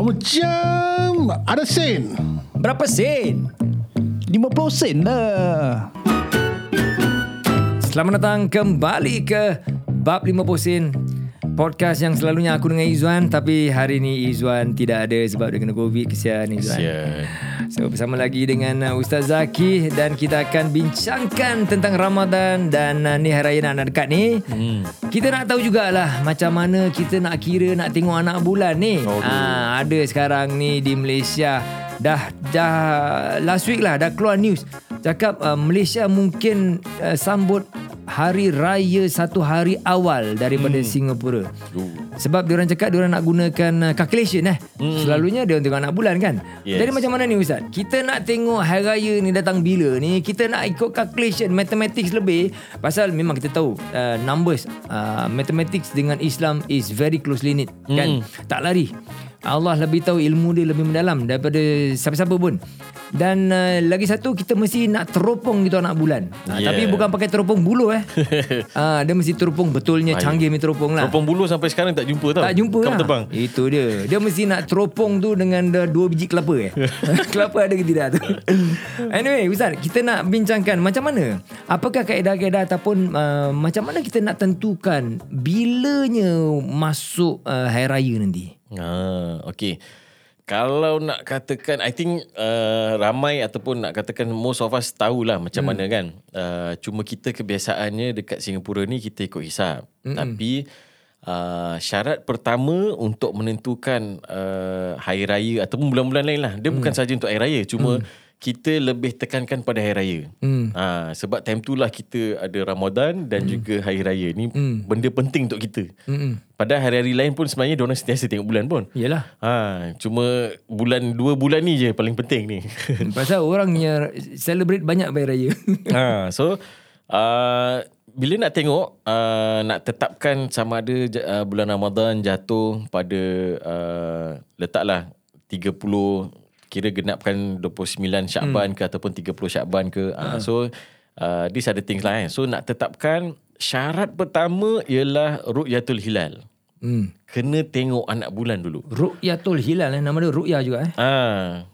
Macam ada sen. Berapa sen? 50 sen lah. Selamat datang kembali ke Bab 50 sen Podcast yang selalunya aku dengan Izuan. Tapi hari ni Izuan tidak ada sebab dia kena COVID. Kesian Izuan. So bersama lagi dengan Ustaz Zaki. Dan kita akan bincangkan tentang Ramadan dan ni hari raya nak dekat ni. Kita nak tahu jugalah macam mana kita nak kira, nak tengok anak bulan ni. Ada sekarang ni di Malaysia. Dah last week lah dah keluar news cakap Malaysia mungkin sambut Hari Raya satu hari awal daripada Singapura. Sebab diorang cakap diorang nak gunakan calculation Selalunya diorang tengok anak bulan kan. Jadi macam mana ni Ustaz? Kita nak tengok Hari Raya ni datang bila ni, kita nak ikut calculation, mathematics lebih. Pasal memang kita tahu numbers, mathematics dengan Islam is very closely knit kan. Tak lari. Allah lebih tahu, ilmu dia lebih mendalam daripada siapa-siapa pun. Dan lagi satu, kita mesti nak teropong gitu anak bulan. Tapi bukan pakai teropong buluh dia mesti teropong betulnya. Canggih ni teropong lah. Teropong buluh sampai sekarang tak jumpa tau. Tak jumpa lah terbang. Itu dia. Dia mesti nak teropong tu dengan 2 biji kelapa kelapa ada ke tidak tu. Anyway Ustaz, kita nak bincangkan macam mana, apakah kaedah-kaedah ataupun macam mana kita nak tentukan bilanya masuk Hari Raya nanti. Okay. Kalau nak katakan, I think ramai ataupun nak katakan most of us tahulah macam mana kan. Cuma kita kebiasaannya dekat Singapura ni kita ikut hisab. Tapi syarat pertama untuk menentukan Hari Raya ataupun bulan-bulan lain lah, dia bukan saja untuk Hari Raya, cuma kita lebih tekankan pada Hari Raya. Sebab time tu lah kita ada Ramadan dan juga Hari Raya ni benda penting untuk kita. Padahal hari-hari lain pun sebenarnya diorang sentiasa tengok bulan pun. Yelah. Cuma bulan, 2 bulan ni je paling penting ni. Pasal orang yang celebrate banyak Hari Raya. So bila nak tengok, nak tetapkan sama ada bulan Ramadan jatuh pada letaklah 30, kira genapkan 29 Syakban ke ataupun 30 Syakban ke. So these are the things lah So nak tetapkan, syarat pertama ialah Rukyatul Hilal. Kena tengok anak bulan dulu. Rukyatul Hilal nama dia Rukyah juga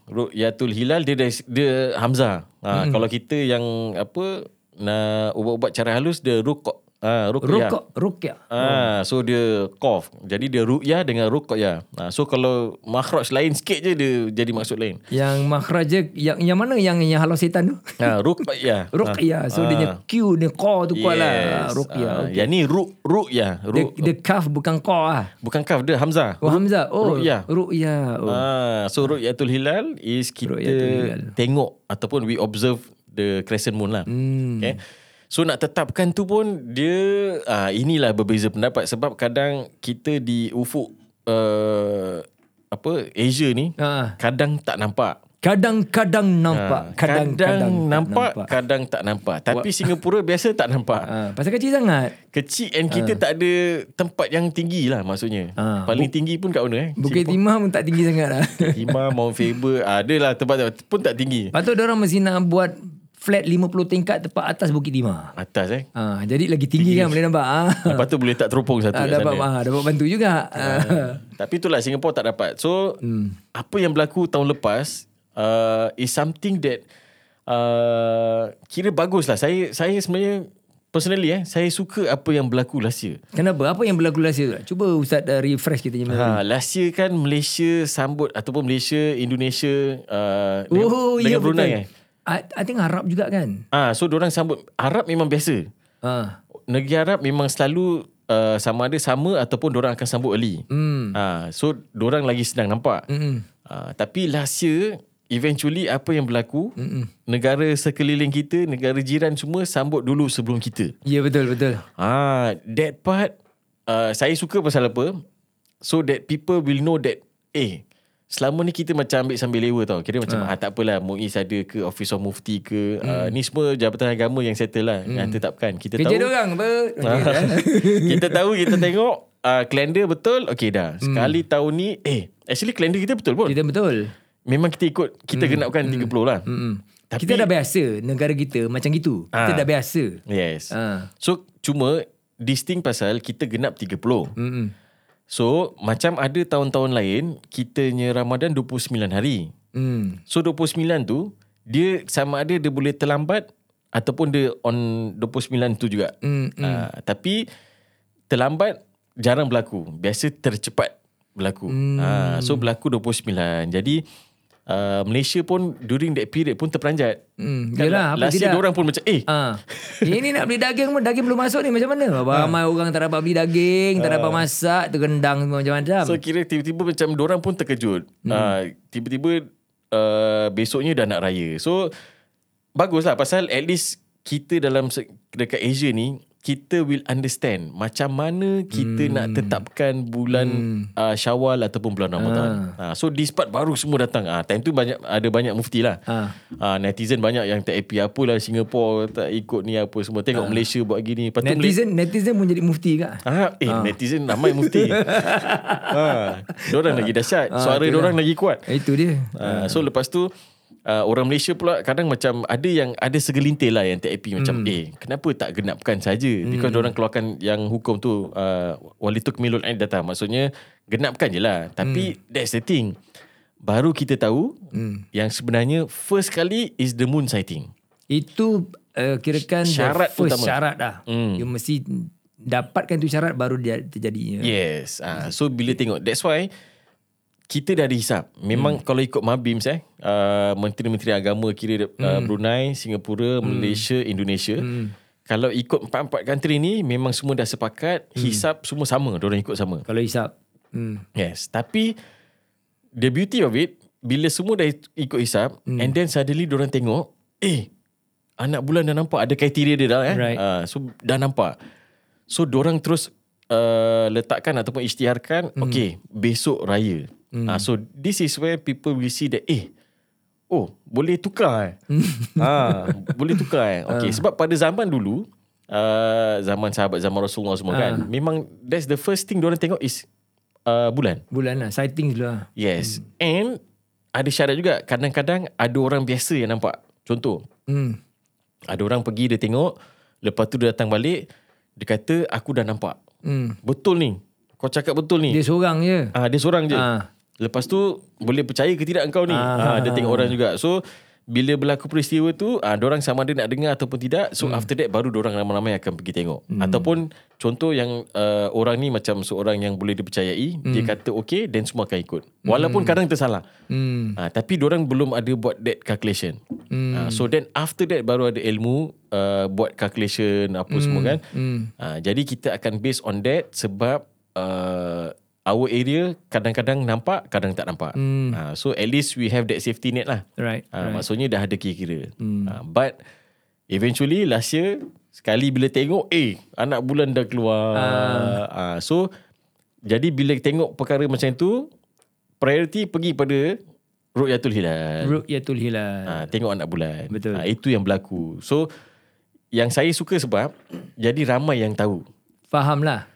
Rukyatul Hilal dia Hamzah. Kalau kita yang apa nak ubat-ubat cara halus, dia Rukyah. So dia Qaf. Jadi dia Rukyah dengan Rukyah. So kalau makhraj lain sikit je, dia jadi maksud lain. Yang makhraj je, yang mana yang halau setan tu? Rukyah. Rukyah. So dia punya Q, dia Qa tu kuat lah. Rukyah. Yang ni Rukyah. Dia Qaf bukan Qa lah. Bukan Qaf, dia Hamzah. Oh Hamzah. Oh Rukyah. So Rukyatul Hilal is kita tengok ataupun we observe the crescent moon lah. Okay. So nak tetapkan tu pun dia inilah berbeza pendapat. Sebab kadang kita di ufuk Asia ni kadang tak nampak, kadang-kadang nampak, kadang nampak, kadang tak nampak. Tapi Singapura biasa tak nampak. Pasal kecil sangat. Kecil and kita tak ada tempat yang tinggi lah maksudnya. Paling tinggi pun kat mana Bukit Timah pun tak tinggi sangat lah. Timah, Mount Faber, ada lah tempat pun tak tinggi. Lepas tu diorang mesti nak buat flat 50 tingkat tepat atas Bukit Timah. Atas jadi lagi tinggi. Kan boleh nampak. Lepas tu boleh tak teropong satu kat dapat, sana. Dapat bantu juga. Tapi itulah Singapura tak dapat. So apa yang berlaku tahun lepas is something that kira bagus lah. Saya sebenarnya personally saya suka apa yang berlaku last year. Kenapa? Apa yang berlaku last year? Cuba Ustaz refresh kita je. Last year kan Malaysia sambut ataupun Malaysia, Indonesia dengan Brunei betul. I think Arab juga kan. So diorang sambut Arab memang biasa. Negeri Arab memang selalu sama ada sama ataupun diorang akan sambut early. So diorang lagi senang nampak. Tapi last year eventually apa yang berlaku, negara sekeliling kita, negara jiran semua sambut dulu sebelum kita. Ya betul. That part saya suka pasal apa, so that people will know that selama ni kita macam ambil sambil lewa tau. Kira macam tak apalah, MUIS ada ke, Office of Mufti ke, ni semua jabatan agama yang settle lah, yang tetapkan. Kita kerja tahu dorang apa. Kita tahu, kita tengok kalender betul. Okay dah. Sekali tahun ni actually kalender kita betul pun. Kita betul. Memang kita ikut, kita genapkan 30 lah. Tapi kita dah biasa negara kita macam gitu. Kita dah biasa. So cuma distinct pasal kita genap 30. So macam ada tahun-tahun lain kitanya Ramadan 29 hari. So 29 tu dia sama ada dia boleh terlambat ataupun dia on 29 tu juga. Tapi terlambat jarang berlaku, biasa tercepat berlaku. So berlaku 29. Jadi Malaysia pun during that period pun terperanjat. Yalah, last year diorang pun macam ini nak beli daging pun, daging belum masuk ni, macam mana? Ramai orang tak dapat beli daging, tak dapat masak, tergendang macam-macam. So kira tiba-tiba macam diorang pun terkejut. Tiba-tiba besoknya dah nak raya. So baguslah, pasal at least kita dalam dekat Asia ni, kita will understand macam mana kita nak tetapkan bulan Syawal ataupun bulan Ramadan. So this part baru semua datang. Time tu banyak, ada banyak mufti lah, netizen banyak yang tak happy, apalah Singapore tak ikut ni apa semua, tengok Malaysia buat gini. Lepas netizen netizen pun jadi mufti ke? Netizen ramai mufti. Diorang lagi dahsyat, suara diorang lagi kuat. Itu dia. So lepas tu orang Malaysia pula kadang macam ada yang ada segelintir lah yang tak happy, macam kenapa tak genapkan saja? Because diorang keluarkan yang hukum tu, wali tu kemilul aid datang, maksudnya genapkan je lah. Tapi that's the thing, baru kita tahu yang sebenarnya first kali is the moon sighting. Itu kirakan syarat first utama, syarat lah. You mesti dapatkan tu syarat baru dia terjadinya. Yes. So bila tengok, that's why kita dah dihisap. Memang kalau ikut MABIMS Menteri-Menteri Agama kira Brunei, Singapura, Malaysia, Indonesia. Kalau ikut 4-4 country ni, memang semua dah sepakat hisap semua sama, diorang ikut sama kalau hisap. Yes. Tapi the beauty of it, bila semua dah ikut hisap, and then suddenly diorang tengok, anak bulan dah nampak, ada kriteria dia dah right. So dah nampak. So diorang terus letakkan ataupun isytiharkan, okay, besok raya. So this is where people will see that boleh tukar. Boleh tukar. Okay, sebab pada zaman dulu, zaman sahabat, zaman Rasulullah semua kan, memang that's the first thing diorang tengok is bulan. Bulan lah, sighting dulu lah. Yes. And ada syarat juga. Kadang-kadang ada orang biasa yang nampak. Contoh, ada orang pergi dia tengok, lepas tu dia datang balik, dia kata aku dah nampak. Betul ni, kau cakap betul ni. Dia seorang je. Dia seorang je. Lepas tu boleh percaya ke tidak engkau ni? Dia tengok orang juga. So bila berlaku peristiwa tu, diorang sama ada nak dengar ataupun tidak. So after that baru diorang ramai-ramai akan pergi tengok. Ataupun contoh yang orang ni macam seorang yang boleh dipercayai, dia kata okay, then semua akan ikut, walaupun kadang tersalah. Tapi diorang belum ada buat that calculation. So then after that baru ada ilmu buat calculation apa semua kan. Jadi kita akan based on that. Sebab our area kadang-kadang nampak, kadang tak nampak. So at least we have that safety net lah. Right. Maksudnya dah ada kira-kira. But eventually last year, sekali bila tengok, anak bulan dah keluar. So jadi bila tengok perkara macam tu, priority pergi pada Rukyatul Hilal. Tengok anak bulan. Betul. Itu yang berlaku. So yang saya suka sebab jadi ramai yang tahu. Faham lah.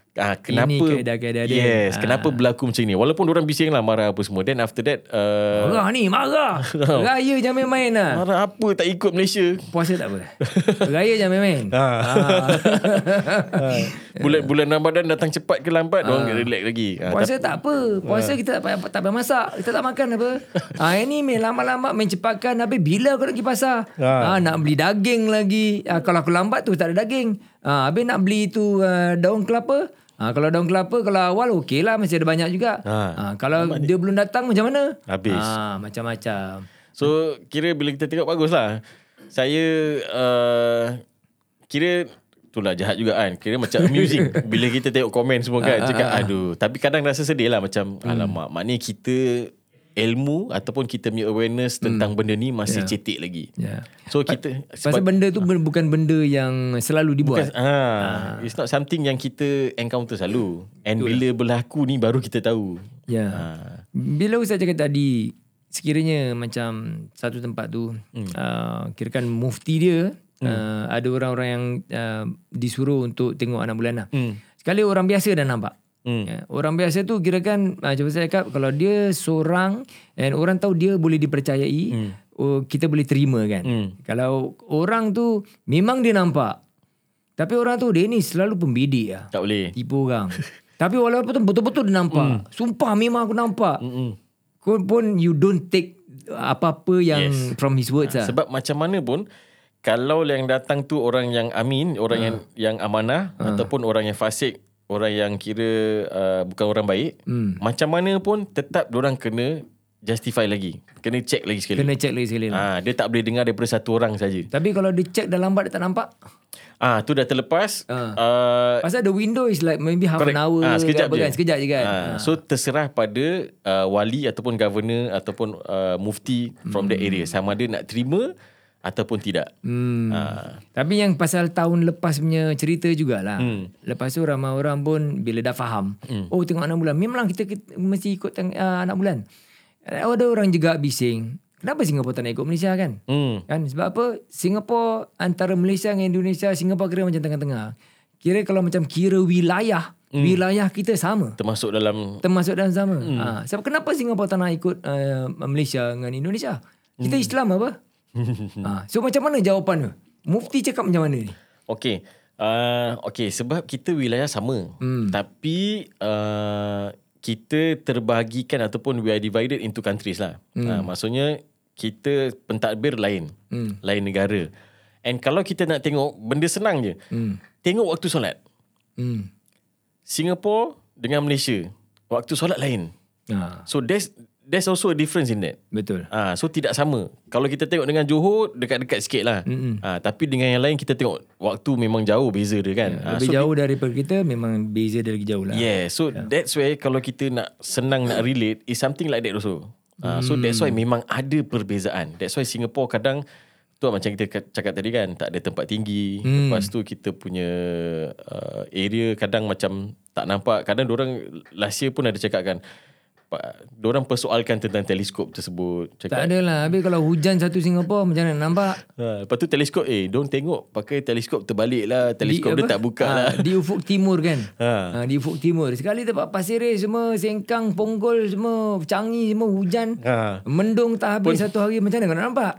Kenapa keadaan-keadaan dia. Yes, kenapa berlaku macam ni? Walaupun diorang bising lah, marah apa semua. Then after that, marah ni, marah. Raya jangan main-main lah. Marah apa tak ikut Malaysia? Puasa tak apa. Raya jangan main-main. Bulan Ramadan datang cepat ke lambat, diorang relax lagi. Puasa tak apa. Puasa kita tak payah masak, kita tak makan apa. Ini main lambat-lambat, main cepatkan. Habis bila aku nak pergi pasar? Nak beli daging lagi. Kalau aku lambat tu tak ada daging. Habis nak beli tu daun kelapa. Kalau daun kelapa, kalau awal okey lah, masih ada banyak juga. Kalau dia belum datang, macam mana? Habis. Macam-macam. So kira bila kita tengok, bagus lah. Saya kira itulah, jahat juga kan, kira macam amusing bila kita tengok komen semua kan, cakap aduh. Tapi kadang rasa sedih lah, macam alamak, maknanya kita ilmu ataupun kita punya awareness tentang benda ni masih cetek lagi. So kita pasal benda tu bukan benda yang selalu dibuat. It's not something yang kita encounter selalu. And bila berlaku ni baru kita tahu. Bila Ustaz cakap tadi, sekiranya macam satu tempat tu, kirakan mufti dia, ada orang-orang yang disuruh untuk tengok anak bulan lah. Sekali orang biasa dah nampak. Orang biasa tu kirakan, macam saya cakap, kalau dia seorang dan orang tahu dia boleh dipercayai, kita boleh terima kan. Kalau orang tu memang dia nampak, tapi orang tu dia ni selalu pembidik lah, tak boleh tipu orang. Tapi walaupun betul-betul dia nampak. Sumpah memang aku nampak. Kau pun you don't take apa-apa yang from his words lah. Sebab macam mana pun, kalau yang datang tu orang yang amin, orang yang amanah, ataupun orang yang fasik, orang yang kira bukan orang baik, macam mana pun tetap diorang kena justify lagi. Kena check lagi sekali lah. Dia tak boleh dengar daripada satu orang saja. Tapi kalau dia check dah lambat, dia tak nampak, tu dah terlepas. Pasal the window is like maybe half an hour, sekejap je kan. So terserah pada wali ataupun governor ataupun mufti from the area, sama ada nak terima ataupun tidak. Tapi yang pasal tahun lepas punya cerita jugalah. Lepas tu ramai orang pun bila dah faham, oh tengok anak bulan, memang kita mesti ikut anak bulan. Ada orang juga bising, kenapa Singapura tak nak ikut Malaysia kan? Kan? Sebab apa? Singapura antara Malaysia dengan Indonesia, Singapura kira macam tengah-tengah. Kira kalau macam kira wilayah, wilayah kita sama. Termasuk dalam sama. Sebab kenapa Singapura tak nak ikut Malaysia dengan Indonesia? Kita Islam apa? So macam mana jawapan? Mufti cakap macam mana ni? Okay, sebab kita wilayah sama. Tapi... kita terbahagikan ataupun we are divided into countries lah. Maksudnya kita pentadbir lain negara. And kalau kita nak tengok, benda senang je. Tengok waktu solat. Singapore dengan Malaysia, waktu solat lain. So there's also a difference in that. Betul. So tidak sama. Kalau kita tengok dengan Johor, dekat-dekat sikit lah. Tapi dengan yang lain kita tengok waktu memang jauh, beza dia kan. Lebih jauh daripada kita, memang beza dia lagi jauh lah. Yeah. So that's why kalau kita nak senang nak relate, is something like that also. So that's why memang ada perbezaan. That's why Singapore kadang tu macam kita cakap tadi kan, tak ada tempat tinggi. Lepas tu kita punya area kadang macam tak nampak. Kadang diorang last year pun ada cakap kan, diorang persoalkan tentang teleskop tersebut. Tak adalah. Habis kalau hujan satu Singapura, macam mana nampak? Lepas tu teleskop, diorang tengok pakai teleskop terbalik lah. Teleskop dia tak buka lah. Di ufuk timur kan. Di ufuk timur. Sekali tempat Pasireh semua, Sengkang, Ponggol semua, Changi semua hujan. Mendung tak habis satu hari, macam mana kau nak nampak?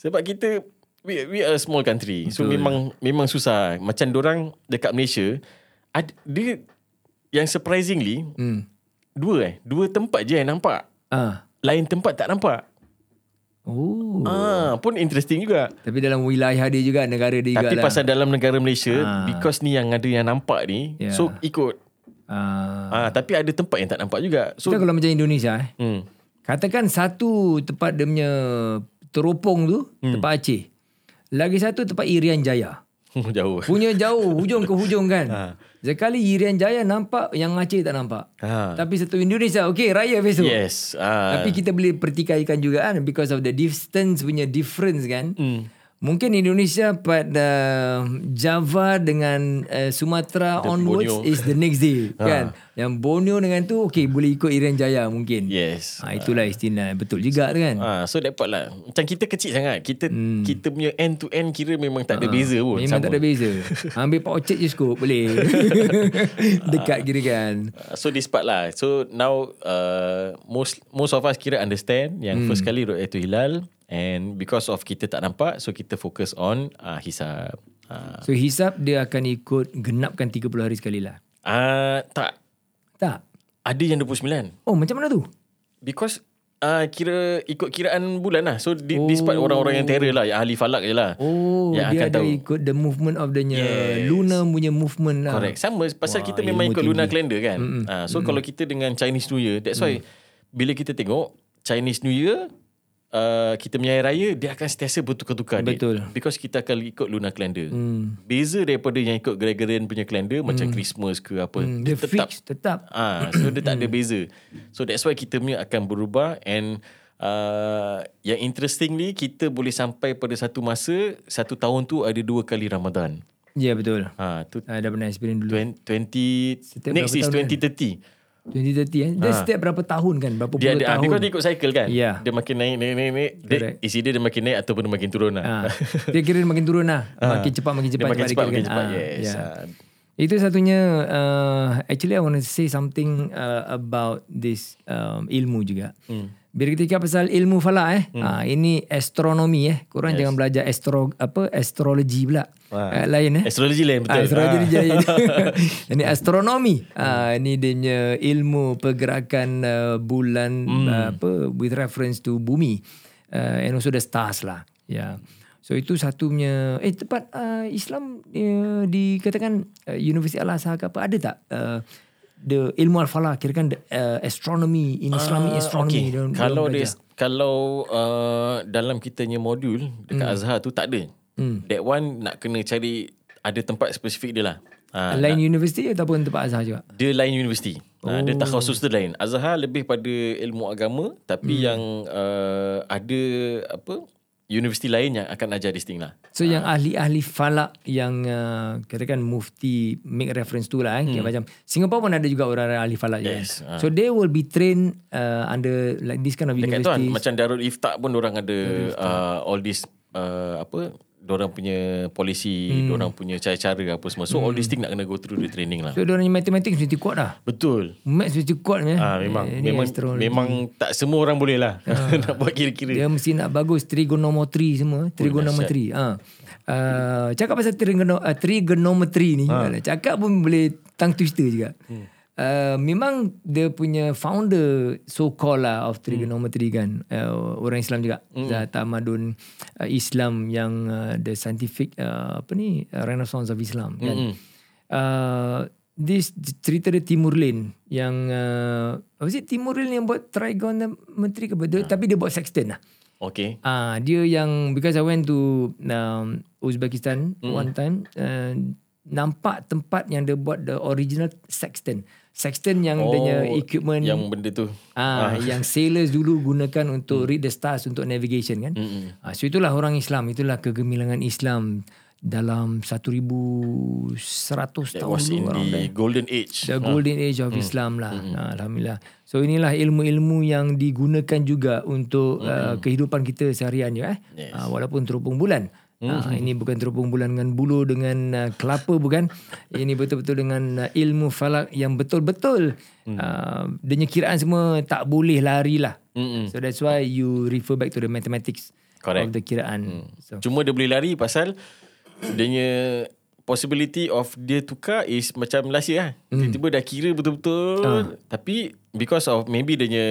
Sebab kita, we are a small country. Betul. So memang susah. Macam diorang dekat Malaysia, dia yang surprisingly, dua tempat je yang nampak. Lain tempat tak nampak. Pun interesting juga. Tapi dalam wilayah dia juga, negara dia juga. Tapi pasal dalam negara Malaysia, because ni yang ada yang nampak ni, so ikut. Tapi ada tempat yang tak nampak juga. So kita kalau macam Indonesia, katakan satu tempat dia punya teropong tu, tempat Aceh. Lagi satu tempat Irian Jaya. Jauh. Punya jauh, hujung ke hujung kan. Sekali Irian Jaya nampak, yang Aceh tak nampak. Tapi satu Indonesia, okay, raya besok. Yes. Tapi kita boleh pertikaikan juga kan, because of the distance punya difference kan. Mungkin Indonesia pada Java dengan Sumatera the onwards, Borneo is the next day kan. Yang Borneo dengan tu, okay, boleh ikut Irian Jaya mungkin. Yes. Itulah istilah. Betul juga tu kan. So that part lah. Macam kita kecil sangat, kita punya end to end kira memang tak ada beza pun. Memang sama. Tak ada beza. Ambil Pak Orchard je cukup, boleh. Dekat kira kan. So this part lah. So now most of us kira understand yang first kali Rukyatul Hilal. And because of kita tak nampak, so kita fokus on hisab. So hisab dia akan ikut genapkan 30 hari sekali lah. Tak. Ada yang 29. Oh, macam mana tu? Because kira ikut kiraan bulan lah. So this part orang-orang yang terror lah, yang ahli falak je lah. Yang dia akan ada tahu. Ikut the movement of the lunar punya movement lah. Correct. Sama pasal kita memang ikut lunar calendar kan. So kalau kita dengan Chinese New Year, that's why bila kita tengok Chinese New Year, kita punya Hari Raya, dia akan sentiasa bertukar-tukar. Betul. Because kita akan ikut lunar calendar. Beza daripada yang ikut Gregorian punya calendar, macam Christmas ke apa, dia tetap. So dia tak ada beza. So that's why kita punya akan berubah. And yang interestingly, kita boleh sampai pada satu masa, satu tahun tu ada 2 kali Ramadan. Ya, betul. Dah pernah experience dulu. Next is 2030 2030 Dia setiap berapa tahun kan, berapa puluh tahun because dia ikut cycle kan. Dia makin naik. Isi dia makin naik ataupun dia makin turun lah. Dia kira dia makin turun lah. Makin cepat. Makin cepat. Itu satunya. Actually I want to say something about this ilmu juga. Bila kita cakap pasal ilmu falak ini astronomi korang jangan belajar astrologi pula. Lain astrologi lain, betul. Astrologi lain. Ini astronomi. Ini dia punya ilmu pergerakan bulan with reference to bumi and also the stars lah. Yeah. So itu satunya tempat Islam dikatakan Universiti Al-Azhar ke apa ada tak the ilmu al-falak kirakan astronomy in Islamic astronomy. Okay. Kalau dia, kalau dalam kitanya modul dekat Azhar tu tak ada. That one nak kena cari ada tempat spesifik dia lah. Lain universiti ataupun tempat Azhar juga? Dia lain universiti. Dia takhusus tu lain. Azhar lebih pada ilmu agama tapi yang ada apa universiti lain yang akan ajar this thing lah. So yang ahli-ahli falak yang katakan mufti make reference tu lah macam Singapura pun ada juga orang ahli falak juga. So they will be trained under like this kind of universities. Dekat tu macam Darul Ifta pun orang ada all this apa diorang punya polisi, diorang punya cara-cara apa semua. So all this thing nak kena go through the training lah. So diorang punya matematik mesti kuat dah. Betul. Maths mesti kuat memang tak semua orang boleh lah nak buat kira-kira. Dia mesti nak bagus trigonometri semua, trigonometri. Cakap pasal trigonometri ni, cakap pun boleh tongue twister juga. Memang dia punya founder so called lah of trigonometry kan orang Islam juga tamadun Islam yang the scientific renaissance of Islam kan. This cerita dia Timurlin yang apa sih Timurlin yang buat trigonometry ke betul tapi dia buat sextant lah. Okay. Dia yang because I went to Uzbekistan one time nampak tempat yang dia buat the original sextant. Sextant yang adanya equipment yang benda tu yang sailors dulu gunakan untuk read the stars untuk navigation kan. So itulah orang Islam, itulah kegemilangan Islam dalam 1100 tahun was in the golden age, the golden age of Islam lah. Alhamdulillah. So inilah ilmu-ilmu yang digunakan juga untuk kehidupan kita seharian je walaupun teropong bulan. Ini bukan teropong bulan dengan bulu, dengan kelapa bukan. Ini betul-betul dengan ilmu falak yang betul-betul dia kiraan semua tak boleh lari lah. So that's why you refer back to the mathematics. Correct. Of the kiraan. So, cuma dia boleh lari pasal dia punya possibility of dia tukar is macam last year lah. Tiba-tiba dah kira betul-betul tapi because of maybe dia punya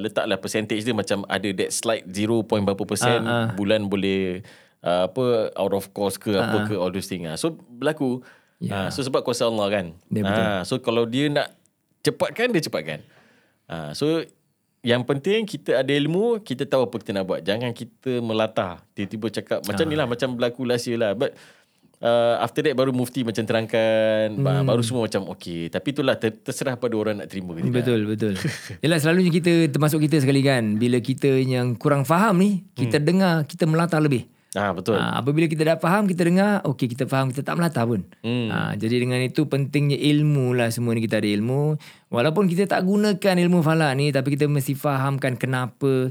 letaklah percentage dia macam ada that slight 0. Berapa persen bulan boleh out of course ke apa ke all those things. So berlaku so sebab kuasa Allah kan. So kalau dia nak cepatkan, dia cepatkan. So yang penting kita ada ilmu, kita tahu apa kita nak buat. Jangan kita melatah tiba-tiba cakap macam ni lah, macam berlaku last year lah. But after that baru mufti macam terangkan, baru semua macam okay. Tapi itulah terserah pada orang nak terima ke tidak. Betul. Yelah, selalunya kita, termasuk kita sekali kan, bila kita yang kurang faham ni, kita dengar, kita melatah lebih. Betul. Apabila kita dah faham, kita dengar, okey kita faham, kita tak melatah pun. Jadi dengan itu pentingnya ilmu lah, semua ni kita ada ilmu. Walaupun kita tak gunakan ilmu falak ni, tapi kita mesti fahamkan kenapa.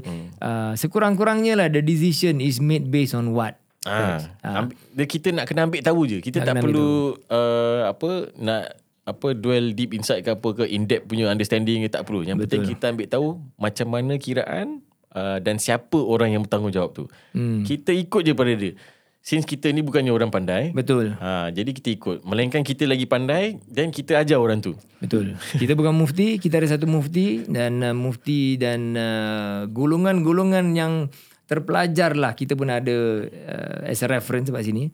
Sekurang-kurangnya lah the decision is made based on what. Kita nak kena ambil tahu je. Kita tak perlu dwell deep insight ke apa ke, in depth punya understanding ke, tak perlu. Yang penting kita ambil tahu macam mana kiraan. Dan siapa orang yang bertanggungjawab tu. Kita ikut je pada dia. Since kita ni bukannya orang pandai. Betul. Jadi kita ikut. Melainkan kita lagi pandai, then kita ajar orang tu. Betul. Kita bukan mufti. Kita ada satu mufti. Dan mufti dan golongan-golongan yang terpelajar lah, kita pun ada as a reference kat sini.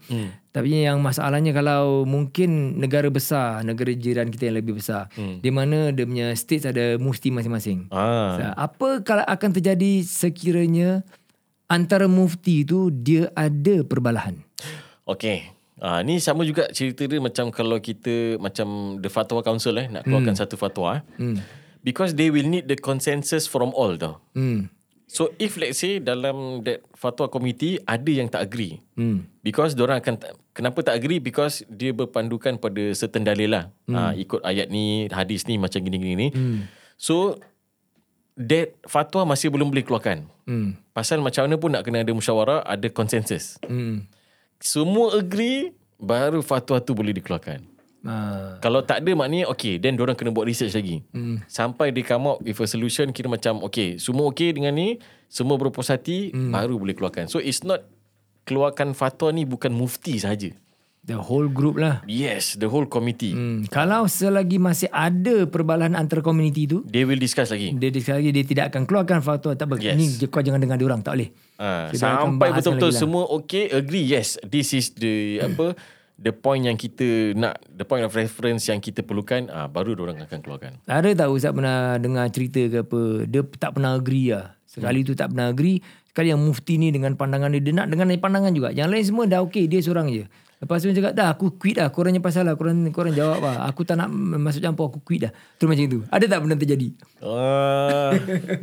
Tapi yang masalahnya kalau mungkin negara besar, negara jiran kita yang lebih besar, di mana dia punya states ada mufti masing-masing. So, apa kalau akan terjadi sekiranya antara mufti tu dia ada perbalahan? Okay. Ni sama juga cerita dia macam kalau kita macam the fatwa council nak keluarkan satu fatwa. Because they will need the consensus from all tau. So if let's say dalam that fatwa committee ada yang tak agree, because diorang akan, kenapa tak agree? Because dia berpandukan pada certain dalil lah. Ikut ayat ni, hadis ni, macam gini-gini ni. So that fatwa masih belum boleh keluarkan. Pasal macam mana pun nak kena ada musyawarah, ada consensus. Semua agree, baru fatwa tu boleh dikeluarkan. Kalau tak ada maknanya okay, then diorang kena buat research lagi sampai they come up with a solution. Kira macam okay, semua okay dengan ni, semua berpuas hati, baru boleh keluarkan. So it's not keluarkan fatwa ni bukan mufti sahaja, the whole group lah. Yes, the whole committee. Kalau selagi masih ada perbalahan antara community tu, they will discuss lagi. They discuss lagi. Dia tidak akan keluarkan fatwa. Tak apa, yes. Ni kau jangan dengar diorang, tak boleh. So sampai betul-betul semua okay, agree. Yes, this is the apa, the point yang kita nak, the point of reference yang kita perlukan, baru diorang akan keluarkan. Ada tak Ustaz pernah dengar cerita ke apa, dia tak pernah agree lah. Sekali tu tak pernah agree. Sekali yang mufti ni dengan pandangan dia, dia nak dengan pandangan juga. Yang lain semua dah okay, dia seorang je. Lepas tu dia cakap, dah aku quit lah, korang punya pasal lah, korang jawab lah, aku tak nak masuk campur, aku quit dah. Terus macam tu. Ada tak benda terjadi?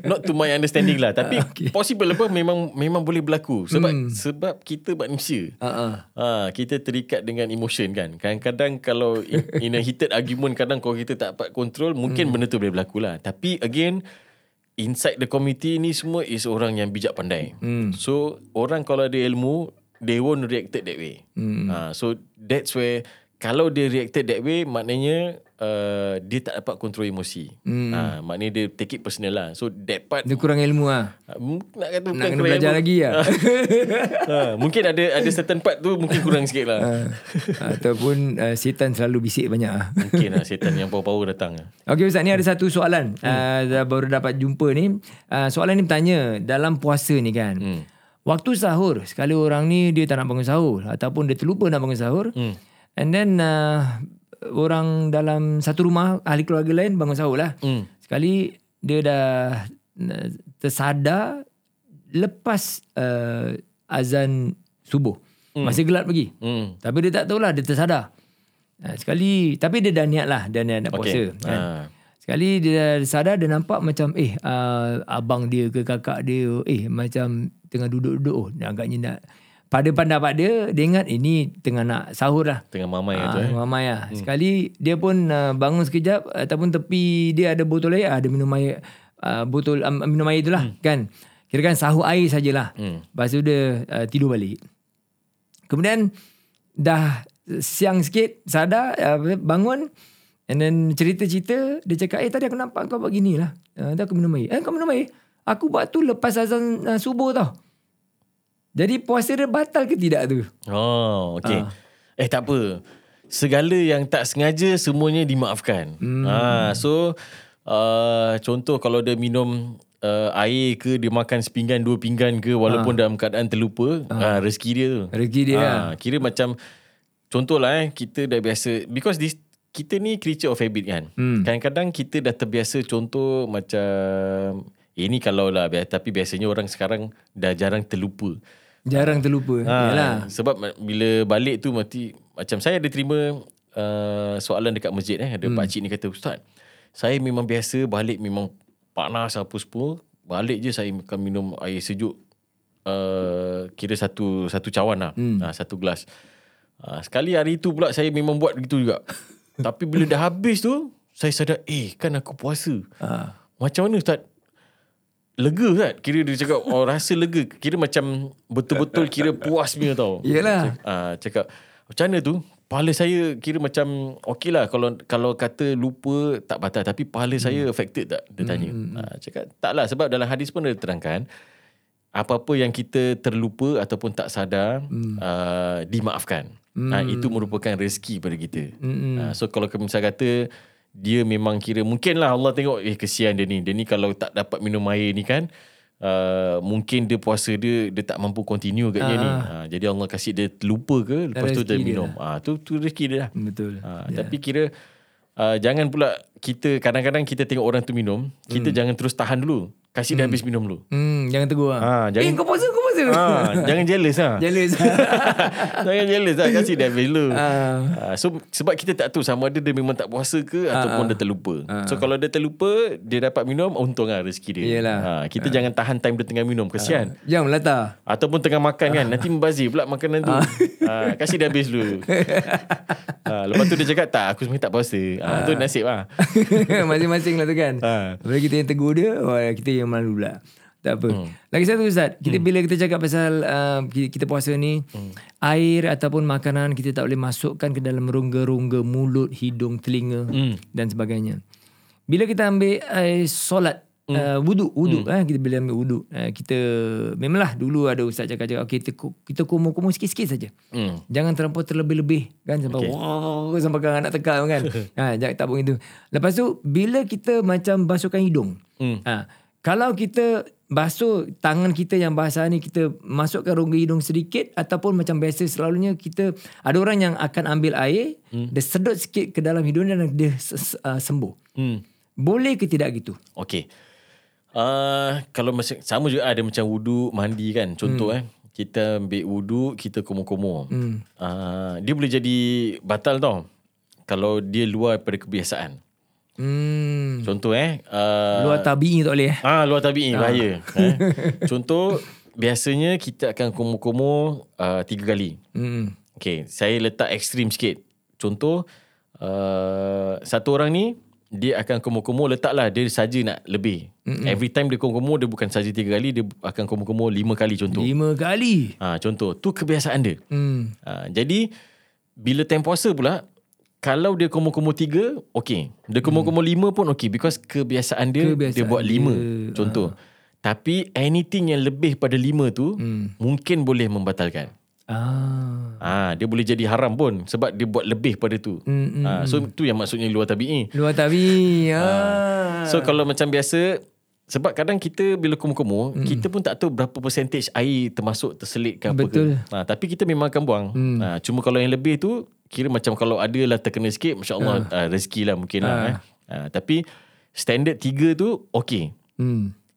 Not to my understanding lah. Tapi okay, possible apa, memang boleh berlaku. Sebab kita manusia, kita terikat dengan emotion kan. Kadang-kadang kalau in a heated argument, kadang kalau kita tak dapat control, mungkin benda tu boleh berlaku lah. Tapi again, inside the community ni semua is orang yang bijak pandai. So orang kalau ada ilmu, they won't reacted that way. So that's where, kalau dia reacted that way, maknanya dia tak dapat kontrol emosi. Maknanya dia take it personal lah. So that part dia kurang ilmu lah. Nak kata bukan kurang belajar ilmu lagi lah. Mungkin ada certain part tu mungkin kurang sikit lah. Ataupun setan selalu bisik banyak lah. Mungkin lah setan yang power-power datang lah. Okay Ustaz, ni ada satu soalan baru dapat jumpa ni. Soalan ni bertanya, dalam puasa ni kan, waktu sahur, sekali orang ni dia tak nak bangun sahur, ataupun dia terlupa nak bangun sahur. And then orang dalam satu rumah, ahli keluarga lain bangun sahur lah. Sekali dia dah tersadar lepas azan subuh. Masih gelap lagi. Tapi dia tak tahulah, dia tersadar. Sekali, tapi dia dah niat lah, dia niat nak puasa kan. Sekali dia sadar, dia nampak macam abang dia ke kakak dia macam tengah duduk-duduk. Agaknya nak, pada pendapat dia ingat ini tengah nak sahur lah, tengah mamai mamai lah. Sekali dia pun bangun sekejap, ataupun tepi dia ada botol air, ada minum air, botol minum air tu lah kan. Kirakan sahur air sajalah. Lepas tu dia tidur balik. Kemudian dah siang sikit, sadar, bangun. And then cerita-cerita, dia cakap, tadi aku nampak kau buat gini lah. Tadi aku minum air. Kau minum air? Aku buat tu lepas azan subuh tau. Jadi puasa dia batal ke tidak tu? Oh, okay. Tak apa. Segala yang tak sengaja, semuanya dimaafkan. So, contoh kalau dia minum air ke, dia makan sepinggan, dua pinggan ke, walaupun dalam keadaan terlupa, rezeki dia tu. Rezeki dia lah. Kira macam, contoh lah kita dah biasa, because this, kita ni creature of habit kan. Kadang-kadang kita dah terbiasa, contoh macam ini kalau lah, tapi biasanya orang sekarang dah jarang terlupa. Jarang terlupa. Sebab bila balik tu mesti, macam saya ada terima soalan dekat masjid ada pakcik ni kata, Ustaz, saya memang biasa balik memang panas apa semua, balik je saya akan minum air sejuk, kira satu cawan lah, satu gelas. Sekali hari tu pula saya memang buat begitu juga. Tapi bila dah habis tu, saya sadar, kan aku puasa. Macam mana Ustaz? Lega Ustaz? Kira dia cakap, rasa lega. Kira macam betul-betul kira puas punya tau. Yelah. Cakap, macam mana tu? Pahala saya kira macam, okey lah kalau kata lupa tak batal. Tapi pahala saya affected tak? Dia tanya. Cakap, tak lah. Sebab dalam hadis pun dia terangkan, apa-apa yang kita terlupa ataupun tak sadar, dimaafkan. Itu merupakan rezeki pada kita. So kalau misalnya kata dia memang kira, mungkin lah Allah tengok, kesian dia ni kalau tak dapat minum air ni kan, mungkin dia puasa dia tak mampu continue kat dia ni. Jadi Allah kasih dia lupa ke, lepas tu dia minum, tu rezeki dia lah. Betul. Tapi kira jangan pula kita, kadang-kadang kita tengok orang tu minum, kita jangan terus tahan dulu, kasih dia habis minum dulu. Jangan tegur lah. Jangan, kau puasa. Jangan jealous lah. Jangan jealous lah. Kasih dia habis dulu. So, sebab kita tak tahu sama ada dia memang tak puasa ke, ataupun dia terlupa. So, kalau dia terlupa, dia dapat minum, untung lah rezeki dia. Kita jangan tahan time dia tengah minum. Kesian. Jangan meletak. Ataupun tengah makan kan. Nanti membazir pula makanan tu. Kasih dia habis dulu. Lepas tu dia cakap, tak, aku sebenarnya tak puasa. Tu nasib lah. Masing-masing lah tu kan. Bila kita yang tegur dia, kita yang malu pula. Tak apa. Lagi satu Ustaz, kita bila kita cakap pasal kita puasa ni, air ataupun makanan kita tak boleh masukkan ke dalam rongga-rongga mulut, hidung, telinga dan sebagainya. Bila kita ambil solat, wudu kita bila ambil wudu, kita memanglah dulu ada Ustaz cakap okay, kita kumur-kumur sikit-sikit saja. Jangan terlampau terlebih-lebih kan, sampai sampai kan nak tekan kan. Tak boleh itu. Lepas tu bila kita macam basuhkan hidung, kalau kita basuh tangan kita yang basah ni, kita masukkan rongga hidung sedikit, ataupun macam biasa selalunya kita ada orang yang akan ambil air, dia sedot sikit ke dalam hidung dan dia sembuh. Boleh ke tidak gitu? Okey. Kalau macam sama juga ada macam wudu, mandi kan. Contoh kita ambil wudu, kita kumur-kumur. Dia boleh jadi batal tau kalau dia luar daripada kebiasaan. Contoh luar tabi'i tak boleh. Luar tabi'i bahaya. Contoh biasanya kita akan kumur-kumur 3 kali. Okey, saya letak ekstrim sikit. Contoh satu orang ni dia akan kumur-kumur, letaklah dia saja nak lebih. Every time dia kumur-kumur, dia bukan saja 3 kali, dia akan kumur-kumur 5 kali contoh. 5 kali? Contoh, tu kebiasaan dia. Jadi bila time puasa pula, kalau dia kumur-kumur 3, okay. Dia kumur-kumur 5 pun okay, because kebiasaan dia, dia buat 5 contoh. Tapi anything yang lebih pada 5 tu mungkin boleh membatalkan. Dia boleh jadi haram pun sebab dia buat lebih pada tu. So tu yang maksudnya luar tabi'i. Luar tabi'i. So kalau macam biasa, sebab kadang kita bila kumur-kumur, kita pun tak tahu berapa percentage air termasuk terselit ke apa ke. Tapi kita memang akan buang. Cuma kalau yang lebih tu, kira macam kalau ada lah terkena sikit, Masya Allah, rezeki lah mungkin lah. Tapi standard 3 tu okay.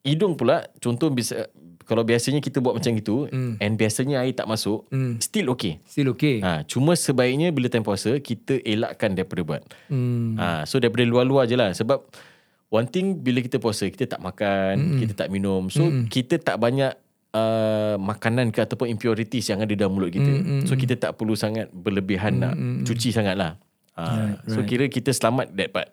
Hidung pula, contoh bisa, kalau biasanya kita buat macam itu, and biasanya air tak masuk, still okay. Still okay. Cuma sebaiknya bila time puasa, kita elakkan daripada buat. So daripada luar-luar je lah. Sebab one thing, bila kita puasa, kita tak makan, kita tak minum. So kita tak banyak makanan ke ataupun impurities yang ada dalam mulut kita. So kita tak perlu sangat berlebihan nak cuci sangat lah. Right. So kira kita selamat that part.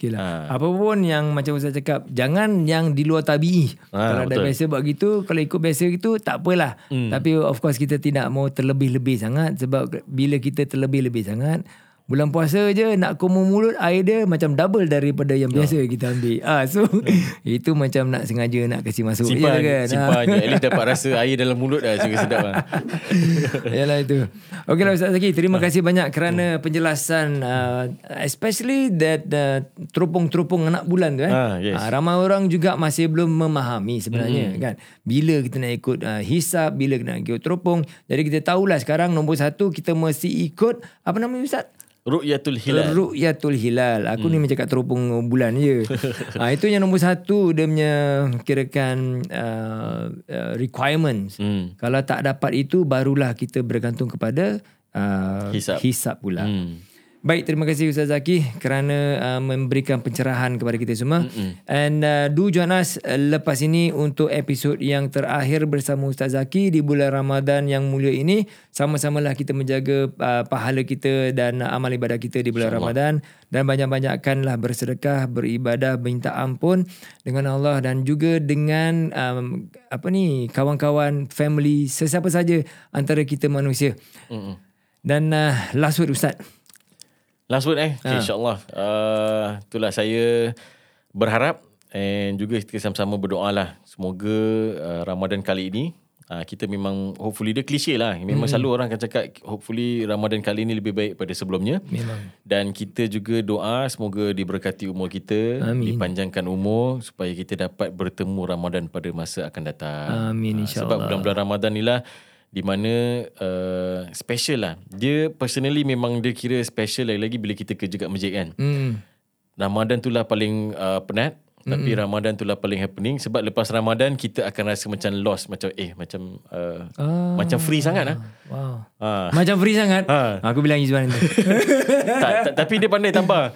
Okay lah. Apapun yang macam Ustaz cakap, jangan yang di luar tabi'i. Kalau dah biasa buat gitu, kalau ikut biasa gitu, tak apalah. Tapi of course kita tidak mau terlebih-lebih sangat. Sebab bila kita terlebih-lebih sangat, bulan puasa je nak kumur mulut, air dia macam double daripada yang biasa kita ambil. So itu macam nak sengaja nak kasi masuk. Simpan je kan? Simpan je. At least dapat rasa air dalam mulut dah. Juga sedap lah. Yalah itu. Okay lah Ustaz Zaki, terima kasih banyak kerana penjelasan, especially that teropong-teropong anak bulan tu kan. Ramai orang juga masih belum memahami sebenarnya kan, bila kita nak ikut hisab, bila kita nak ikut teropong. Jadi kita tahulah sekarang nombor 1 kita mesti ikut, apa namanya Ustaz? Rukyatul Hilal. Rukyatul Hilal. Aku ni macam kat teropong bulan je. Itu yang nombor 1 dia punya kirakan requirements. Kalau tak dapat itu, barulah kita bergantung kepada hisab pula. Baik, terima kasih Ustaz Zaki kerana memberikan pencerahan kepada kita semua. And do join us lepas ini untuk episod yang terakhir bersama Ustaz Zaki di bulan Ramadan yang mulia ini. Sama-samalah kita menjaga pahala kita dan amal ibadah kita di bulan Ramadan. Dan banyak-banyakkanlah bersedekah, beribadah, minta ampun dengan Allah dan juga dengan kawan-kawan, family, sesiapa saja antara kita manusia. Dan last word Ustaz. Last word okay, InsyaAllah. Itulah, saya berharap and juga kita sama-sama berdoa lah. Semoga Ramadan kali ini, kita memang, hopefully, dia klise lah. Memang selalu orang akan cakap, hopefully Ramadan kali ini lebih baik pada sebelumnya. Memang. Dan kita juga doa semoga diberkati umur kita. Amin. Dipanjangkan umur supaya kita dapat bertemu Ramadan pada masa akan datang. Amin, InsyaAllah. Sebab bulan-bulan Ramadan ni lah di mana special lah. Dia personally memang dia kira special lagi-lagi bila kita kerja kat masjid kan. Ramadan tu lah paling penat. Tapi Ramadan tu lah paling happening. Sebab lepas Ramadan kita akan rasa macam lost. Macam free sangat lah. Wow. Macam free sangat? Aku bilang Izuan tu. Tapi dia pandai tambah.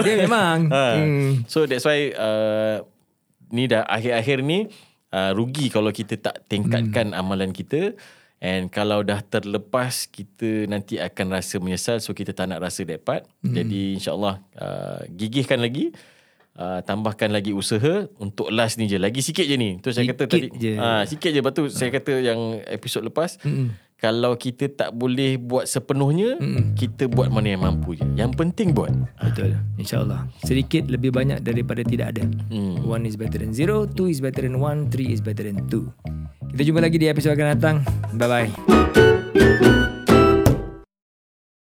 Dia memang. So that's why ni dah akhir-akhir ni, rugi kalau kita tak tingkatkan amalan kita. And kalau dah terlepas, kita nanti akan rasa menyesal. So kita tak nak rasa that part. Jadi insyaAllah gigihkan lagi. tambahkan lagi usaha untuk last ni je, lagi sikit je ni. Tu saya kata tadi sikit je. Lepas tu saya kata yang episod lepas, kalau kita tak boleh buat sepenuhnya, kita buat mana yang mampu je. Yang penting buat. Betul, InsyaAllah. Sedikit lebih banyak daripada tidak ada. 1 is better than 0, 2 is better than 1, 3 is better than 2. Kita jumpa lagi di episod akan datang. Bye-bye.